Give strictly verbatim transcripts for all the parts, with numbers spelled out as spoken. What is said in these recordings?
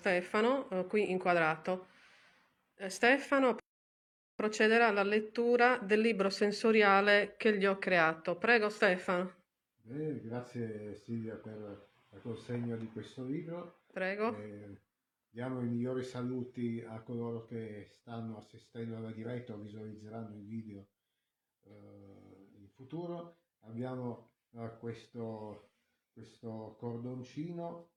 Stefano, qui inquadrato. Stefano procederà alla lettura del libro sensoriale che gli ho creato. Prego Stefano. Bene, grazie Silvia per la consegna di questo libro. Prego. Eh, diamo i migliori saluti a coloro che stanno assistendo alla diretta o visualizzeranno il video eh, in futuro. Abbiamo eh, questo, questo cordoncino,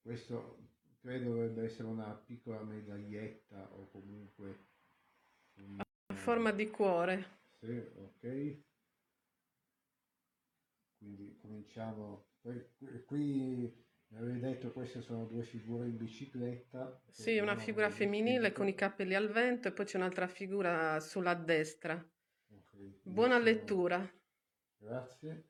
questo credo dovrebbe essere una piccola medaglietta o comunque in un... forma di cuore. Sì, ok. Quindi cominciamo. Qui mi avevi detto queste sono due figure in bicicletta. Sì, una figura femminile con i capelli al vento e poi c'è un'altra figura sulla destra. Okay, buona lettura. Grazie.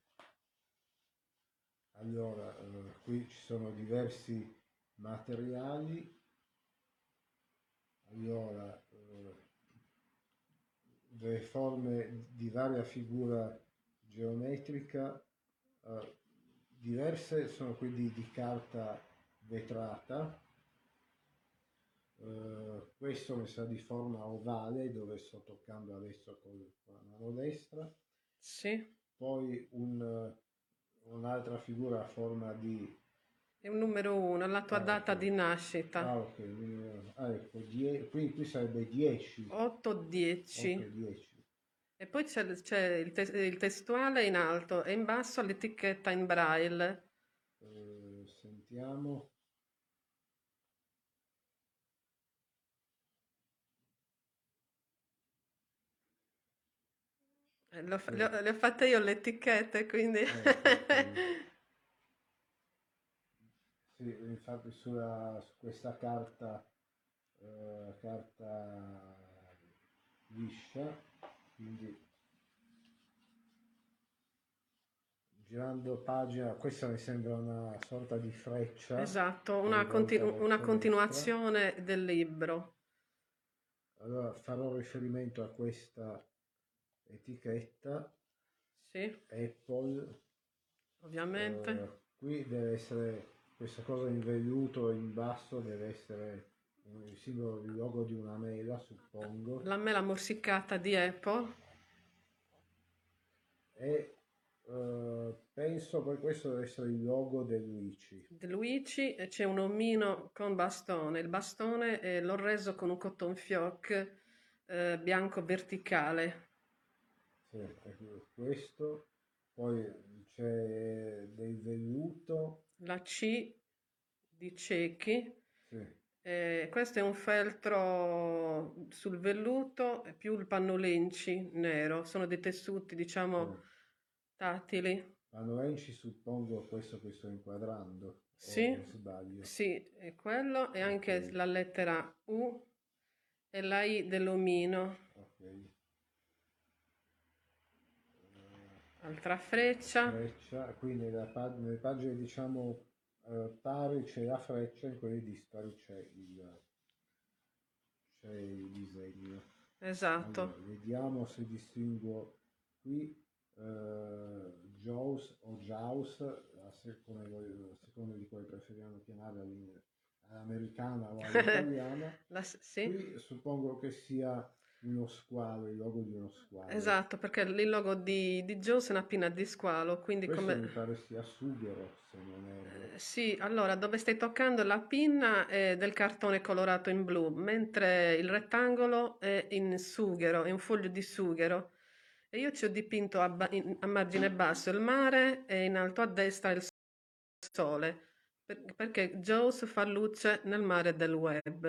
Allora, eh, qui ci sono diversi materiali. Allora, eh, delle forme di varia figura geometrica, eh, diverse sono quindi di carta vetrata, eh, questo mi sa di forma ovale dove sto toccando adesso con la mano destra. Sì. Poi un, un'altra figura a forma di... È un numero uno, la tua ah, data okay. di nascita. Ah ok, ah, ecco, die... qui, qui sarebbe dieci. otto dieci. E poi c'è, c'è il, te- il testuale in alto e in basso l'etichetta in braille. Eh, sentiamo. Eh, lo fa- eh. le, ho, le ho fatte io le etichette, quindi... Eh, sì, infatti sulla, su questa carta, eh, carta liscia, quindi girando pagina, questa mi sembra una sorta di freccia. Esatto, una, continu- una continuazione destra. Del libro. Allora farò riferimento a questa etichetta. Sì. Apple. Ovviamente. Eh, qui deve essere questa cosa in velluto, in basso deve essere il simbolo, il logo di una mela, suppongo. La mela morsicata di Apple. E eh, penso poi questo deve essere il logo del Luigi. Del Luigi, e c'è un omino con bastone. Il bastone eh, l'ho reso con un cotton fioc eh, bianco verticale. Sì, ecco questo. Poi c'è del velluto. La C di ciechi. Sì. Eh, questo è un feltro sul velluto più il pannolenci nero, sono dei tessuti diciamo tattili. Pannolenci suppongo questo che sto inquadrando. Sì, non sbaglio. Sì, è quello e anche okay. La lettera U e la I dell'omino. Okay. Altra freccia. Freccia, qui nella pag- nelle pagine diciamo... Uh, pari c'è la freccia, in quelli dispari c'è il, c'è il disegno. Esatto. Allora, vediamo se distingo qui uh, Jaws o Jaws, a seconda di come preferiamo chiamarla all'americana o all'italiana. La, sì. Qui suppongo che sia uno squalo, il logo di uno squalo. Esatto, perché il logo di, di Jaws è una pinna di squalo, quindi questo come... mi pare sia sughero, se non è... Eh, sì, allora, dove stai toccando la pinna è del cartone colorato in blu, mentre il rettangolo è in sughero, è un foglio di sughero. E io ci ho dipinto a, ba- in, a margine basso il mare e in alto a destra il sole, per, perché Jaws fa luce nel mare del web.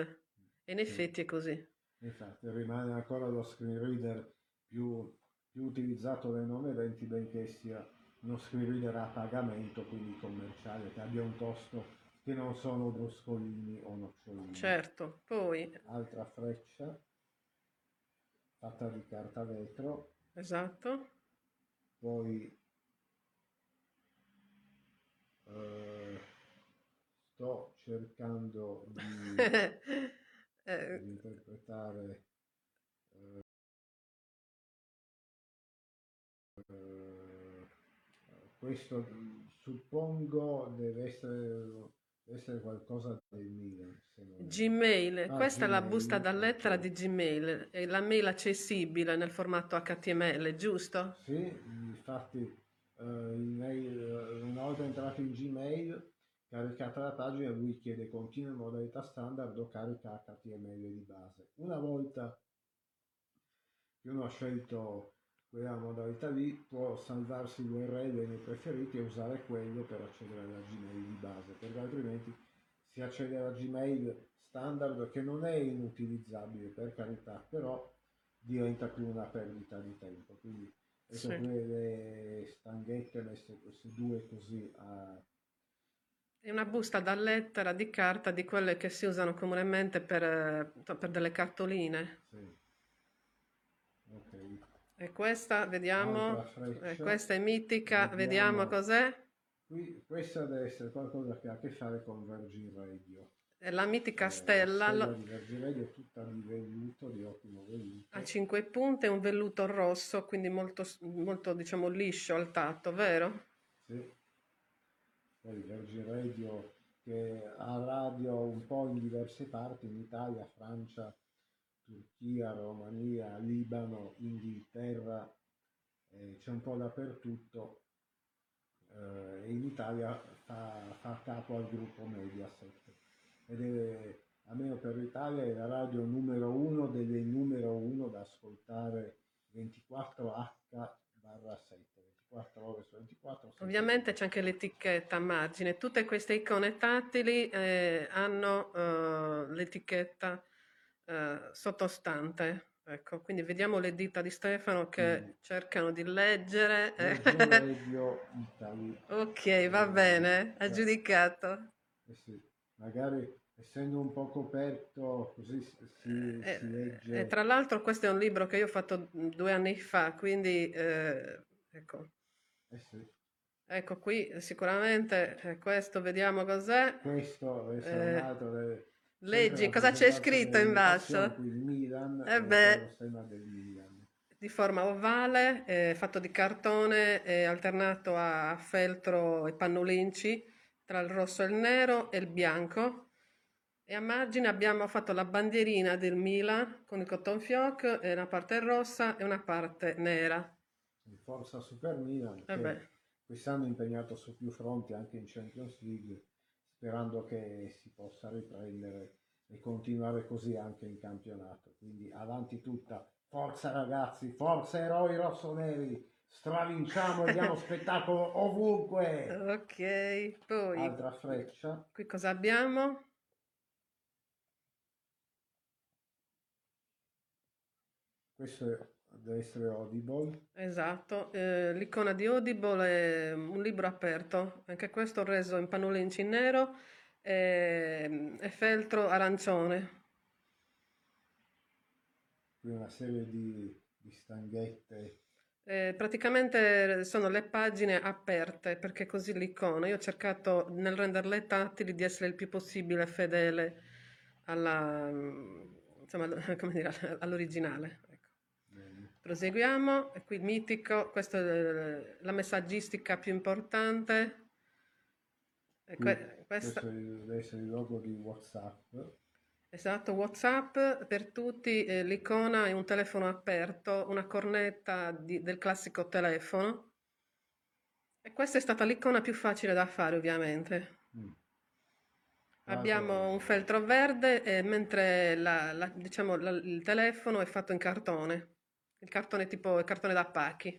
E in effetti è così. Infatti rimane ancora lo screen reader più, più utilizzato nel duemilaventi, benché sia uno screen reader a pagamento, quindi commerciale, che abbia un costo, che non sono bruscolini o nocciolini. Certo, poi... Altra freccia, fatta di carta vetro. Esatto. Poi... Eh, sto cercando di... Eh, di interpretare eh, eh, questo suppongo deve essere, deve essere qualcosa del Milan. Gmail, ah, questa Gmail. È la busta da lettera di Gmail, è la mail accessibile nel formato acca ti emme elle, giusto? Sì, infatti eh, lei, una volta entrato in Gmail, caricata la pagina, lui chiede continua in modalità standard o carica acca ti emme elle di base. Una volta che uno ha scelto quella modalità lì, può salvarsi l'u erre elle nei preferiti e usare quello per accedere alla Gmail di base, perché altrimenti si accede alla Gmail standard, che non è inutilizzabile per carità, però diventa più una perdita di tempo. Quindi sì. Le stanghette messe queste due così a... È una busta da lettera di carta, di quelle che si usano comunemente per, per delle cartoline. Sì. Okay. E questa, vediamo, eh, questa è mitica, vediamo, vediamo cos'è. Qui, questa deve essere qualcosa che ha a che fare con Vergine Radio. È la mitica eh, stella. La stella di Vergine Radio è tutta di velluto, di ottimo velluto. A cinque punte, un velluto rosso, quindi molto, molto diciamo, liscio al tatto, vero? Sì. Poi Vergine Radio, che ha radio un po' in diverse parti, in Italia, Francia, Turchia, Romania, Libano, Inghilterra, eh, c'è un po' dappertutto, eh, e in Italia fa, fa capo al gruppo Mediaset. Ed è, almeno per l'Italia, è la radio numero uno delle numero uno da ascoltare ventiquattro acca sette. ventiquattro ore su ventiquattro. Ovviamente c'è anche l'etichetta a margine. Tutte queste icone tattili eh, hanno eh, l'etichetta eh, sottostante. Ecco, quindi vediamo le dita di Stefano che mm. cercano di leggere. Ok, va bene, ha giudicato. Eh sì, magari essendo un po' coperto così si, eh, si legge. E tra l'altro questo è un libro che io ho fatto due anni fa, quindi eh, ecco. Eh sì. Ecco, qui sicuramente questo, vediamo cos'è. Questo è stato eh, leggi, cosa c'è scritto in basso? Qui, Milan, eh beh, del Milan. Di forma ovale, eh, fatto di cartone, eh, alternato a feltro e pannulinci tra il rosso e il nero e il bianco. E a margine abbiamo fatto la bandierina del Milan con il cotton fioc, eh, una parte rossa e una parte nera. Forza Super Milan, eh che quest'anno è impegnato su più fronti, anche in Champions League, sperando che si possa riprendere e continuare così anche in campionato. Quindi avanti tutta, forza ragazzi, forza eroi rossoneri, stravinciamo e diamo spettacolo ovunque. Ok, poi altra freccia. Qui cosa abbiamo? Questo è... deve essere Audible, esatto, eh, l'icona di Audible è un libro aperto, anche questo reso in pannulenci nero e, e feltro arancione. Qui una serie di, di stanghette, eh, praticamente sono le pagine aperte, perché così l'icona, io ho cercato nel renderle tattili di essere il più possibile fedele alla, insomma, come dire, all'originale. Proseguiamo, e qui il mitico, questa è la messaggistica più importante. E qui, que- questa... questo deve essere il logo di WhatsApp. Esatto, WhatsApp per tutti, eh, l'icona è un telefono aperto, una cornetta di, del classico telefono. E questa è stata l'icona più facile da fare, ovviamente. Mm. Abbiamo un feltro verde, eh, mentre la, la, diciamo, la, il telefono è fatto in cartone. Il cartone tipo il cartone da pacchi.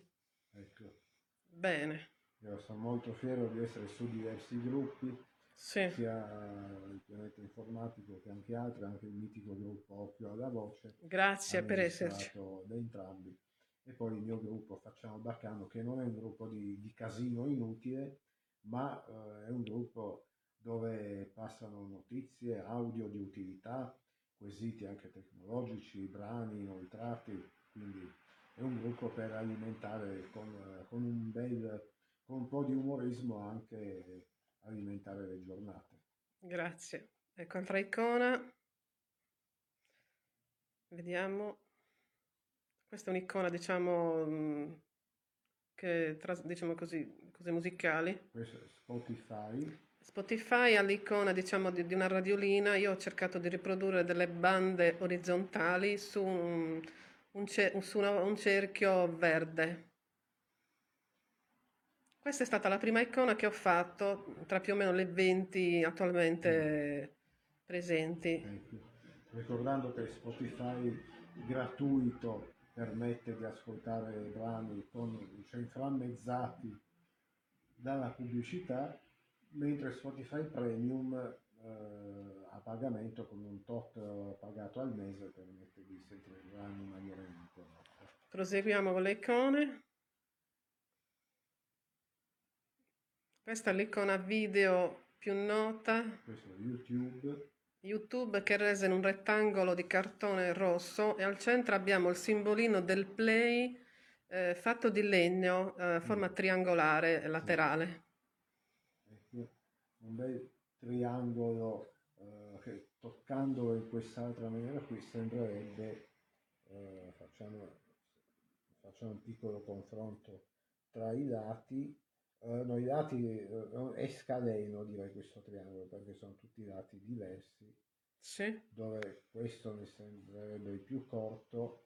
Ecco. Bene. Io sono molto fiero di essere su diversi gruppi, sì. Sia il pianeta informatico che anche altri, anche il mitico gruppo Occhio alla Voce. Grazie per esserci. Da entrambi. E poi il mio gruppo Facciamo Baccano, che non è un gruppo di, di casino inutile, ma eh, è un gruppo dove passano notizie, audio di utilità, quesiti anche tecnologici, brani inoltrati. Quindi è un gruppo per alimentare con, con, un bel, con un po' di umorismo, anche alimentare le giornate. Grazie. Ecco, altra icona. Vediamo. Questa è un'icona, diciamo, che tra, diciamo così, cose musicali. Questo è Spotify. Spotify ha l'icona, diciamo, di, di una radiolina. Io ho cercato di riprodurre delle bande orizzontali su un, un, su una, un cerchio verde. Questa è stata la prima icona che ho fatto tra più o meno le venti attualmente presenti. Ricordando che Spotify gratuito permette di ascoltare brani con cioè, inframmezzati dalla pubblicità, mentre Spotify Premium eh, a pagamento con un tot pagato al mese permette di sentire brani in maniera interrotta. Proseguiamo con le icone. Questa è l'icona video più nota. Questo è YouTube. YouTube che è resa in un rettangolo di cartone rosso e al centro abbiamo il simbolino del play eh, fatto di legno, eh, forma mm. triangolare laterale. Ecco, un bel triangolo eh, che toccandolo in quest'altra maniera qui sembrerebbe, eh, facciamo, facciamo un piccolo confronto tra i lati. Uh, no, i lati uh, è scaleno, direi, questo triangolo, perché sono tutti lati diversi, sì. Dove questo mi sembrerebbe il più corto,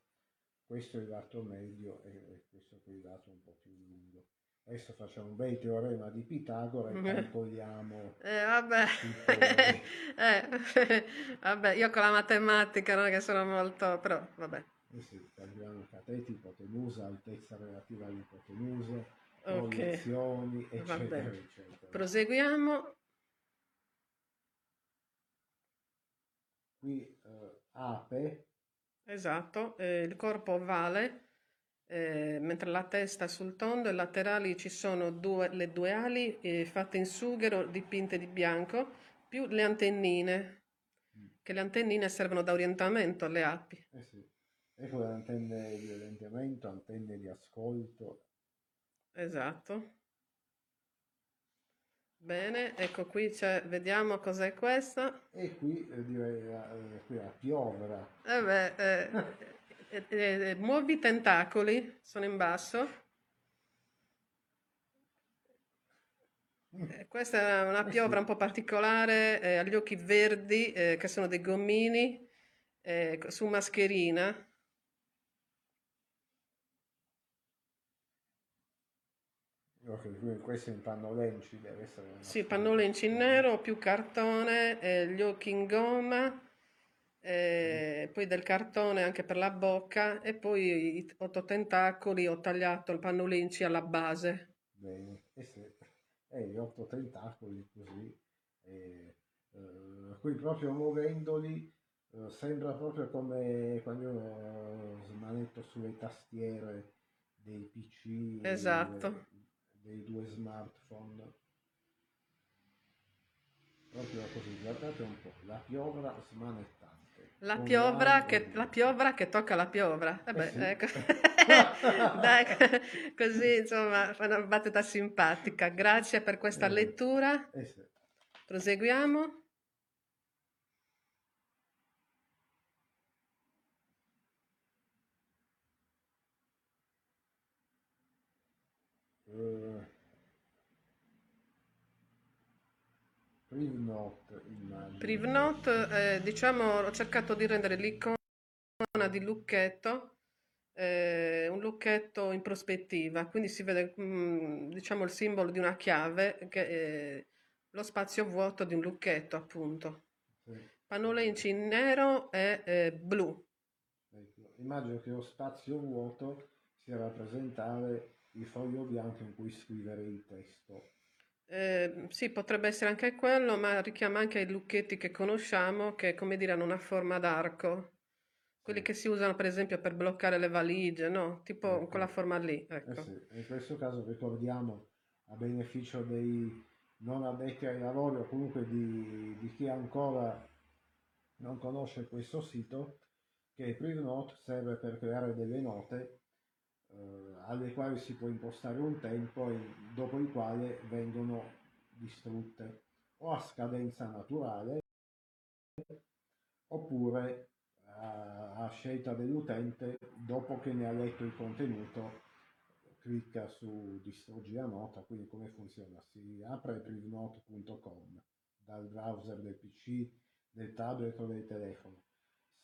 questo è il lato medio e questo è il lato un po' più lungo. Adesso facciamo un bel teorema di Pitagora e calcoliamo. Eh, vabbè. eh, vabbè, io con la matematica non è che sono molto, però vabbè. Eh sì, calcoliamo cateti, ipotenusa, altezza relativa all'ipotenusa. Ok, eccetera, eccetera. Proseguiamo. Qui eh, ape. Esatto, eh, il corpo ovale, eh, mentre la testa sul tondo e laterali ci sono due, le due ali eh, fatte in sughero dipinte di bianco, più le antennine, mm. che le antennine servono da orientamento alle api. Eh sì. Ecco le antenne di orientamento, antenne di ascolto. Esatto. Bene, ecco qui c'è, vediamo cos'è questa. E qui eh, direi la, eh, la piovra. Eh beh, eh, eh, eh, eh, nuovi tentacoli sono in basso. Eh, questa è una piovra un po' particolare, eh, agli occhi verdi, eh, che sono dei gommini, eh, su mascherina. Okay, questo è in pannolenci, deve essere una sì, pannolenci in nero, più cartone, eh, gli occhi in gomma, eh, mm. poi del cartone anche per la bocca e poi i otto tentacoli. Ho tagliato il pannolenci alla base. Bene, e se, eh, gli otto tentacoli così, eh, eh, qui proprio muovendoli eh, sembra proprio come quando io smanetto sulle tastiere dei P C. Esatto. Eh, dei due smartphone, proprio così, guardate un po', la piovra smanettante, la piovra che, la piovra che tocca la piovra. Eh beh, eh sì. Ecco. Dai, così insomma fa una battuta simpatica. Grazie per questa eh, lettura, eh sì. Proseguiamo. PrivNote, immagino. PrivNote, eh, diciamo, ho cercato di rendere l'icona di lucchetto, eh, un lucchetto in prospettiva, quindi si vede mh, diciamo il simbolo di una chiave, che è lo spazio vuoto di un lucchetto, appunto. Sì. Pannolenti in nero e eh, blu. Immagino che lo spazio vuoto sia rappresentare il foglio bianco in cui scrivere il testo. Eh, sì, potrebbe essere anche quello, ma richiama anche i lucchetti che conosciamo, che come dire hanno una forma d'arco, quelli sì. Che si usano per esempio per bloccare le valigie, no? Tipo ecco. Quella forma lì, ecco. Eh sì. In questo caso ricordiamo, a beneficio dei non addetti ai lavori o comunque di, di chi ancora non conosce questo sito, che PrivNote serve per creare delle note alle quali si può impostare un tempo e dopo il quale vengono distrutte o a scadenza naturale oppure a, a scelta dell'utente dopo che ne ha letto il contenuto clicca su distruggi la nota. Quindi come funziona? Si apre priv note punto com dal browser del P C, del tablet o del telefono,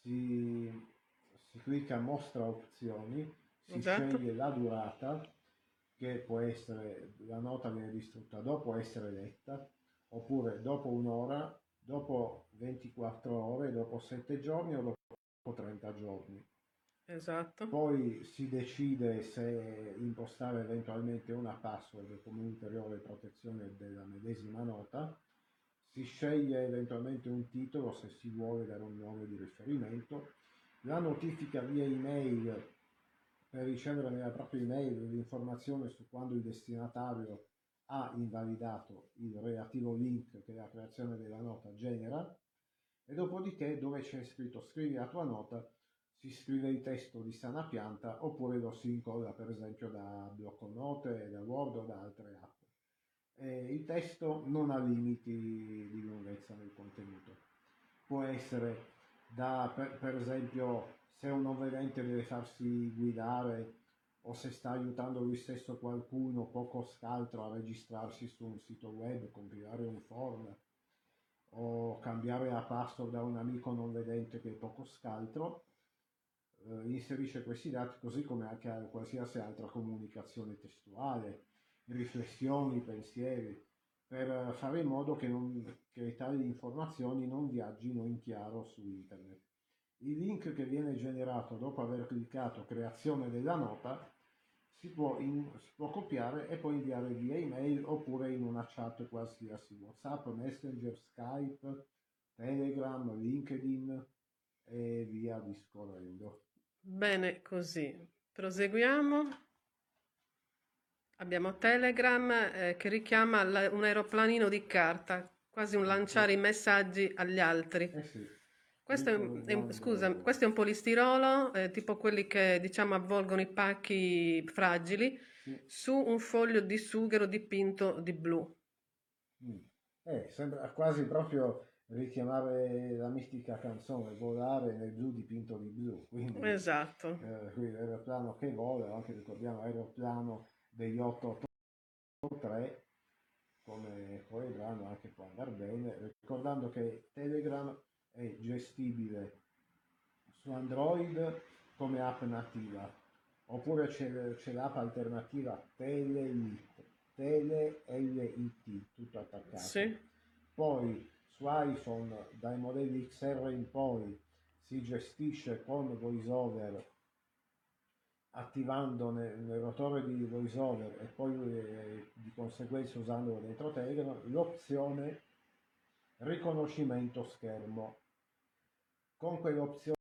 si, si clicca mostra opzioni, si esatto. sceglie la durata, che può essere, la nota viene distrutta dopo essere letta, oppure dopo un'ora, dopo ventiquattro ore, dopo sette giorni o dopo trenta giorni. Esatto. Poi si decide se impostare eventualmente una password come ulteriore protezione della medesima nota, si sceglie eventualmente un titolo se si vuole dare un nome di riferimento, la notifica via email per ricevere nella propria email l'informazione su quando il destinatario ha invalidato il relativo link che la creazione della nota genera, e dopodiché dove c'è scritto scrivi la tua nota si scrive il testo di sana pianta oppure lo si incolla per esempio da blocconote, da Word o da altre app. E il testo non ha limiti di lunghezza del contenuto. Può essere da, per, per esempio, se un non-vedente deve farsi guidare o se sta aiutando lui stesso qualcuno poco scaltro a registrarsi su un sito web, compilare un form o cambiare la password da un amico non-vedente che è poco scaltro, inserisce questi dati, così come anche a qualsiasi altra comunicazione testuale, riflessioni, pensieri, per fare in modo che, non, che tali informazioni non viaggino in chiaro su internet. Il link che viene generato dopo aver cliccato creazione della nota si può, in, si può copiare e poi inviare via email oppure in una chat qualsiasi, WhatsApp, Messenger, Skype, Telegram, LinkedIn e via discorrendo. Bene, così proseguiamo. Abbiamo Telegram eh, che richiama la, un aeroplanino di carta, quasi un lanciare i messaggi agli altri. Eh sì. questo, è un, è un, scusa, questo è un polistirolo eh, tipo quelli che diciamo avvolgono i pacchi fragili sì. su un foglio di sughero dipinto di blu. Eh, sembra quasi proprio richiamare la mistica canzone volare nel blu dipinto di blu, quindi esatto. eh, quindi l'aeroplano che vola, anche ricordiamo aeroplano degli otto otto tre come coebrano, anche può andare bene, ricordando che Telegram è gestibile su Android come app nativa, oppure c'è, c'è l'app alternativa TeleLIT, TeleLIT tutto attaccato sì. Poi su iPhone dai modelli X R in poi si gestisce con VoiceOver, attivando nel, nel rotore di VoiceOver e poi eh, di conseguenza usandolo dentro Telegram l'opzione riconoscimento schermo. Con quell'opzione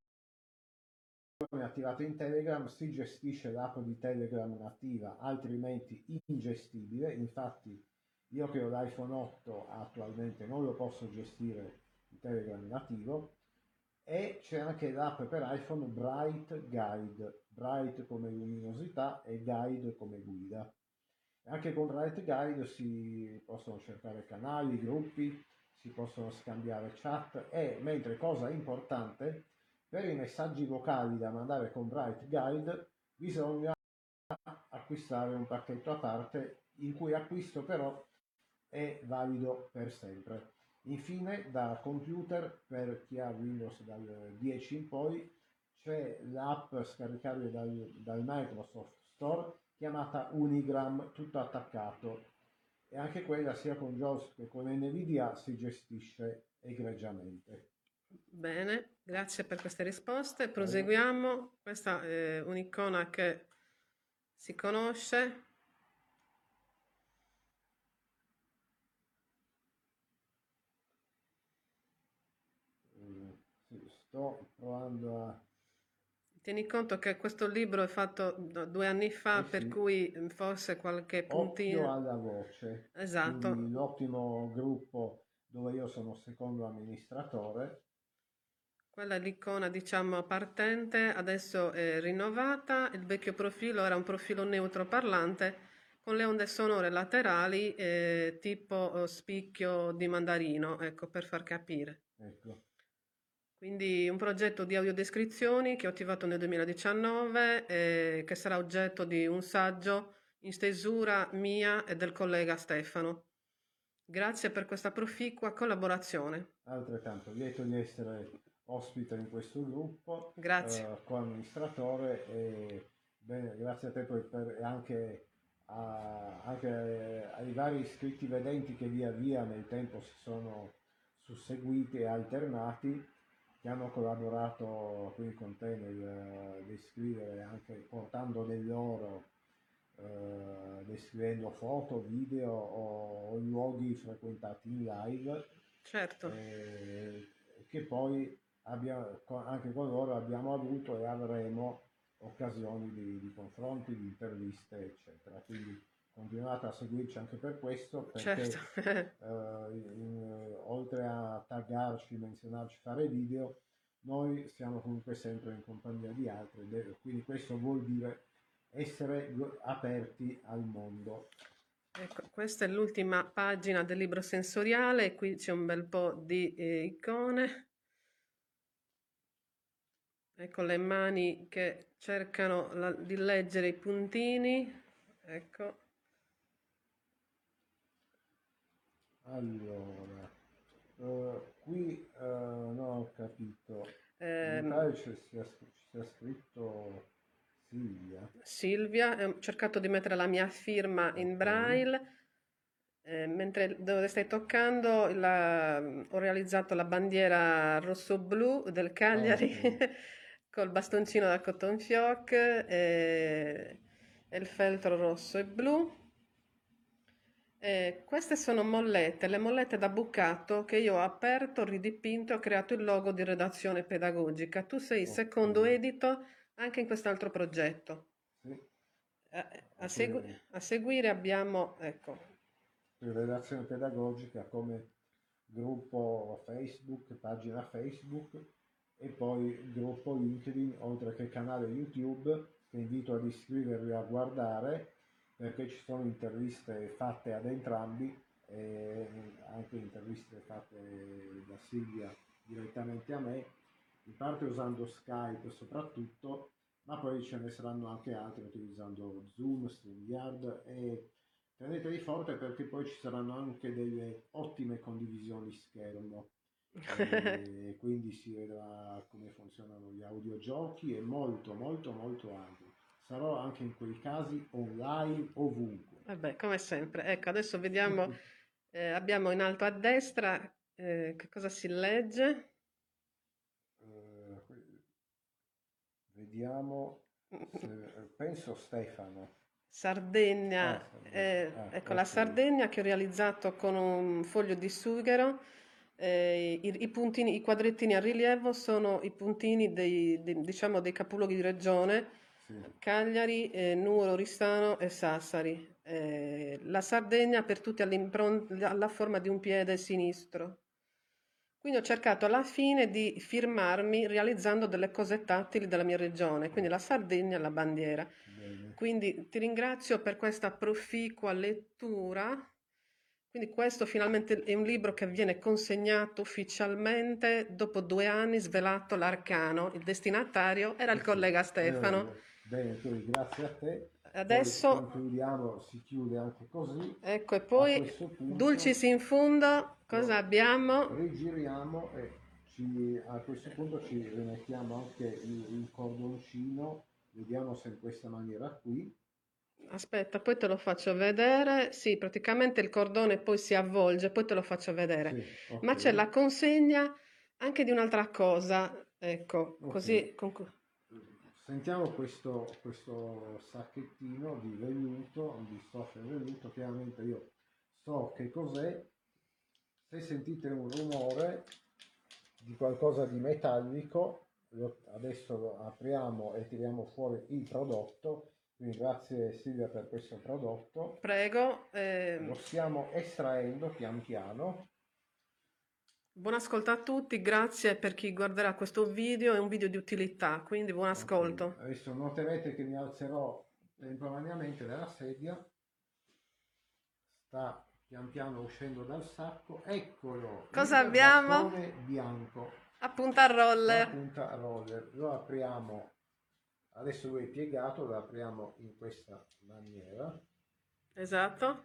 attivata in Telegram si gestisce l'app di Telegram nativa, altrimenti ingestibile. Infatti io che ho l'iPhone otto attualmente non lo posso gestire in Telegram nativo. E c'è anche l'app per iPhone Bright Guide, Bright come luminosità e Guide come guida. Anche con Bright Guide si possono cercare canali, gruppi, si possono scambiare chat e, mentre cosa importante, per i messaggi vocali da mandare con Bright Guide bisogna acquistare un pacchetto a parte, in cui acquisto però è valido per sempre. Infine, da computer, per chi ha Windows dal dieci in poi, c'è l'app scaricabile dal, dal Microsoft Store chiamata Unigram, tutto attaccato, e anche quella sia con Jaws che con Nvidia si gestisce egregiamente. Bene, grazie per queste risposte. Proseguiamo. Questa è un'icona che si conosce. Sto provando a... Tieni conto che questo libro è fatto due anni fa, eh sì. per cui forse qualche puntino... Occhio alla voce. Esatto. Quindi l'ottimo gruppo dove io sono secondo amministratore. Quella è l'icona, diciamo, partente, adesso è rinnovata. Il vecchio profilo era un profilo neutro parlante con le onde sonore laterali eh, tipo spicchio di mandarino, ecco, per far capire. Ecco. Quindi un progetto di audiodescrizioni che ho attivato nel duemiladiciannove eh, che sarà oggetto di un saggio in stesura mia e del collega Stefano. Grazie per questa proficua collaborazione. Altrettanto lieto di essere ospite in questo gruppo. Grazie. Eh, con l'amministratore e bene, grazie a te per, per anche, a, anche ai vari iscritti vedenti che via via nel tempo si sono susseguiti e alternati, che hanno collaborato qui con te nel descrivere, anche portando del loro, eh, descrivendo foto, video o, o luoghi frequentati in live. Certo. Eh, che poi abbiamo, anche con loro abbiamo avuto e avremo occasioni di, di confronti, di interviste, eccetera. Quindi continuate a seguirci anche per questo, perché certo. eh, in, oltre a taggarci, menzionarci, fare video, noi siamo comunque sempre in compagnia di altri, quindi questo vuol dire essere aperti al mondo. Ecco, questa è l'ultima pagina del libro sensoriale, qui c'è un bel po' di eh, icone. Ecco le mani che cercano la, di leggere i puntini, ecco. Allora, eh, qui eh, non ho capito, eh, in ci sia, sia scritto Silvia. Silvia, ho cercato di mettere la mia firma in braille, eh, mentre dove stai toccando la, ho realizzato la bandiera rosso-blu del Cagliari, oh, okay. Col bastoncino da cotton fioc e, e il feltro rosso e blu. Eh, queste sono mollette, le mollette da bucato che io ho aperto, ridipinto e ho creato il logo di Redazione Pedagogica. Tu sei il okay. secondo edito anche in quest'altro progetto. Sì. A, a, segu- a seguire abbiamo, ecco, Redazione Pedagogica come gruppo Facebook, pagina Facebook e poi gruppo LinkedIn, oltre che canale YouTube, che invito ad iscrivervi a guardare, perché ci sono interviste fatte ad entrambi, eh, anche interviste fatte da Silvia direttamente a me, in parte usando Skype soprattutto, ma poi ce ne saranno anche altre utilizzando Zoom, StreamYard, e tenetevi forte perché poi ci saranno anche delle ottime condivisioni schermo, e quindi si vedrà come funzionano gli audiogiochi e molto molto molto altro. Sarò anche in quei casi online ovunque. Vabbè, come sempre. Ecco, adesso vediamo, eh, abbiamo in alto a destra, eh, che cosa si legge. Uh, vediamo, se, penso Stefano. Sardegna, ah, Sardegna. Eh, ah, ecco, ah, la Sardegna sì. Che ho realizzato con un foglio di sughero. Eh, i, i, puntini, i quadrettini a rilievo sono i puntini dei, dei, diciamo, dei capoluoghi di regione. Cagliari, eh, Nuoro, Oristano e Sassari. Eh, la Sardegna per tutti alla forma di un piede sinistro. Quindi ho cercato alla fine di firmarmi realizzando delle cose tattili della mia regione, quindi la Sardegna è la bandiera. Bene. Quindi ti ringrazio per questa proficua lettura. Quindi questo finalmente è un libro che viene consegnato ufficialmente dopo due anni, svelato l'arcano. Il destinatario era il collega Stefano. Bene, quindi grazie a te. Adesso si chiude anche così. Ecco, e poi dulcis in fundo, cosa abbiamo? Rigiriamo e ci, a questo punto ci rimettiamo anche il, il cordoncino, vediamo se in questa maniera qui. Aspetta, poi te lo faccio vedere. Sì, praticamente il cordone poi si avvolge, poi te lo faccio vedere. Sì, okay. Ma c'è la consegna anche di un'altra cosa. Ecco, okay. Così conclu- sentiamo questo, questo sacchettino di velluto, di stoffa velluto. Chiaramente io so che cos'è. Se sentite un rumore di qualcosa di metallico, adesso lo apriamo e tiriamo fuori il prodotto. Quindi grazie Silvia per questo prodotto. Prego. Ehm... Lo stiamo estraendo pian piano. Buon ascolto a tutti, grazie per chi guarderà questo video, è un video di utilità, quindi buon ascolto. Okay. Adesso noterete che mi alzerò temporaneamente dalla sedia. Sta pian piano uscendo dal sacco. Eccolo. Cosa abbiamo? Il cartone bianco. A punta a roller. A punta a roller. Lo apriamo. Adesso lui è piegato, lo apriamo in questa maniera. Esatto.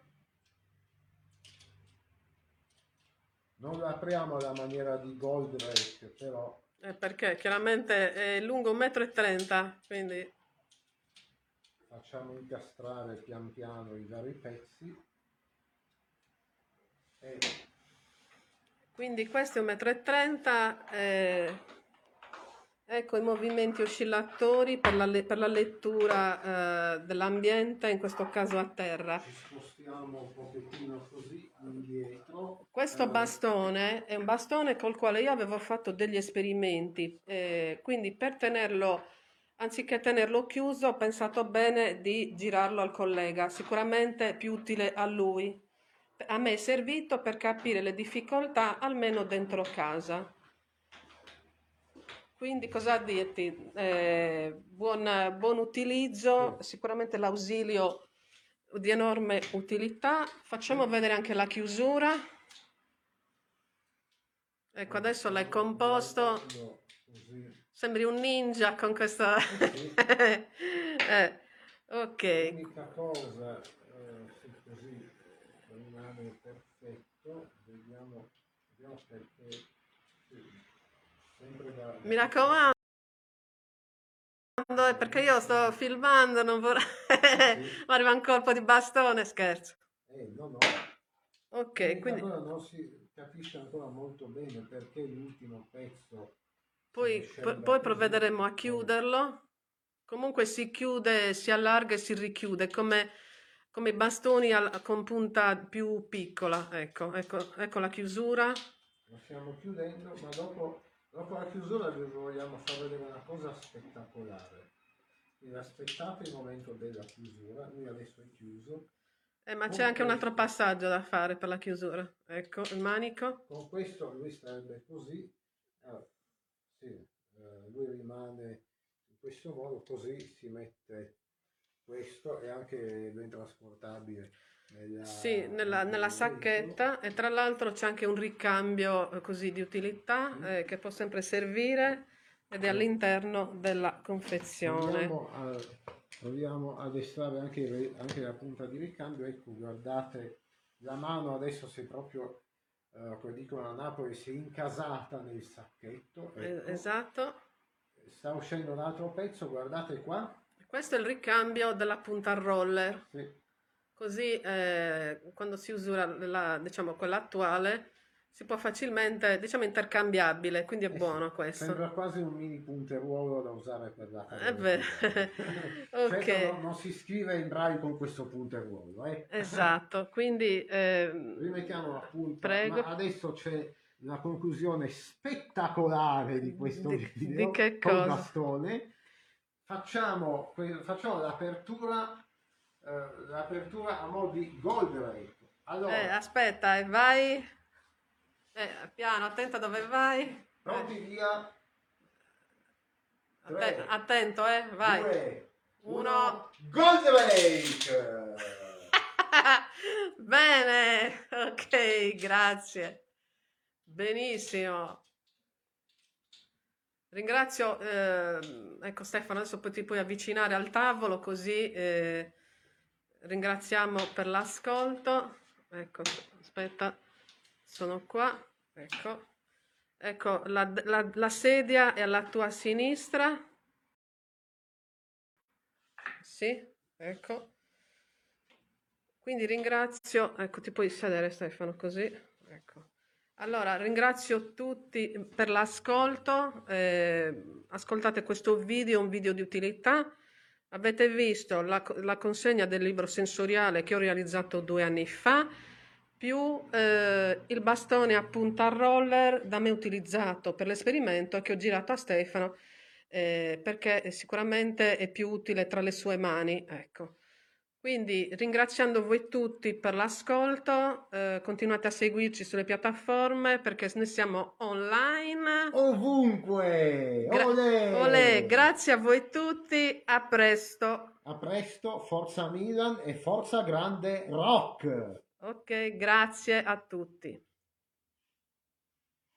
Non apriamo alla maniera di Goldrake, però... Eh, perché chiaramente è lungo un metro e trenta, quindi... Facciamo incastrare pian piano i vari pezzi. E... Quindi questo è un metro e trenta. Eh... Ecco i movimenti oscillatori per la, le- per la lettura eh, dell'ambiente, in questo caso a terra. Ci spostiamo un pochettino così indietro. Questo eh. bastone è un bastone col quale io avevo fatto degli esperimenti, eh, quindi per tenerlo, anziché tenerlo chiuso, ho pensato bene di girarlo al collega, sicuramente è più utile a lui. A me è servito per capire le difficoltà almeno dentro casa. Quindi cosa dirti? Eh, buon, buon utilizzo, sicuramente l'ausilio di enorme utilità. Facciamo vedere anche la chiusura. Ecco, adesso l'hai composto. Sembri un ninja con questa... eh, ok. L'unica cosa, eh, se così rimane perfetto, vediamo, vediamo perché... Mi raccomando, perché io sto filmando, non vorrei. Sì. Arriva un colpo di bastone, scherzo. Eh, no, no. Ok, quindi. Allora non si capisce ancora molto bene perché l'ultimo pezzo. Poi, p- poi provvederemo a chiuderlo. Comunque si chiude, si allarga e si richiude come, come i bastoni al, con punta più piccola. Ecco, ecco, ecco la chiusura. Lo stiamo chiudendo, ma dopo. Dopo la chiusura vi vogliamo far vedere una cosa spettacolare. Quindi aspettate il momento della chiusura, lui adesso è chiuso. Eh, ma con c'è questo... anche un altro passaggio da fare per la chiusura. Ecco, il manico. Con questo lui starebbe così, allora, sì, eh, lui rimane in questo modo, così si mette questo e anche ben trasportabile. Nella, sì, nella, nella sacchetta, e tra l'altro c'è anche un ricambio così di utilità eh, che può sempre servire ed è all'interno della confezione. A, proviamo ad estrarre anche, anche la punta di ricambio. Ecco, guardate la mano adesso si è proprio, eh, come dicono a Napoli, si è incasata nel sacchetto. Ecco. Esatto. Sta uscendo un altro pezzo, guardate qua. Questo è il ricambio della punta al roller. Sì. Così eh, quando si usura la, diciamo, quella attuale si può facilmente, diciamo, intercambiabile, quindi è eh buono sì, questo. Sembra quasi un mini punteruolo da usare per la carriera. È vero. Okay. Cioè, non, non si scrive in braille con questo punteruolo. Eh. Esatto, quindi... Eh, rimettiamo la punta, prego. Ma adesso c'è la conclusione spettacolare di questo di, video. Di che cosa? Con bastone. Facciamo, facciamo l'apertura... Uh, l'apertura a mo' di Goldrake. Allora, eh, aspetta, e vai eh, piano, attenta dove vai. Pronti, via. Tre, attento, eh, vai. Due, uno. uno. Goldrake. Bene, ok, grazie. Benissimo. Ringrazio, eh, ecco Stefano, adesso ti puoi avvicinare al tavolo così... Eh, ringraziamo per l'ascolto. Ecco, aspetta, sono qua. Ecco, ecco la, la, la sedia è alla tua sinistra. Sì, ecco. Quindi ringrazio, ecco, ti puoi sedere Stefano così. Ecco. Allora, ringrazio tutti per l'ascolto. Eh, ascoltate questo video, un video di utilità. Avete visto la, la consegna del libro sensoriale che ho realizzato due anni fa, più eh, il bastone a punta roller da me utilizzato per l'esperimento che ho girato a Stefano, eh, perché sicuramente è più utile tra le sue mani. Ecco. Quindi ringraziando voi tutti per l'ascolto, eh, continuate a seguirci sulle piattaforme perché ne siamo online. Ovunque! Gra- olè. Olè. Grazie a voi tutti, a presto! A presto, forza Milan e forza grande rock! Ok, grazie a tutti.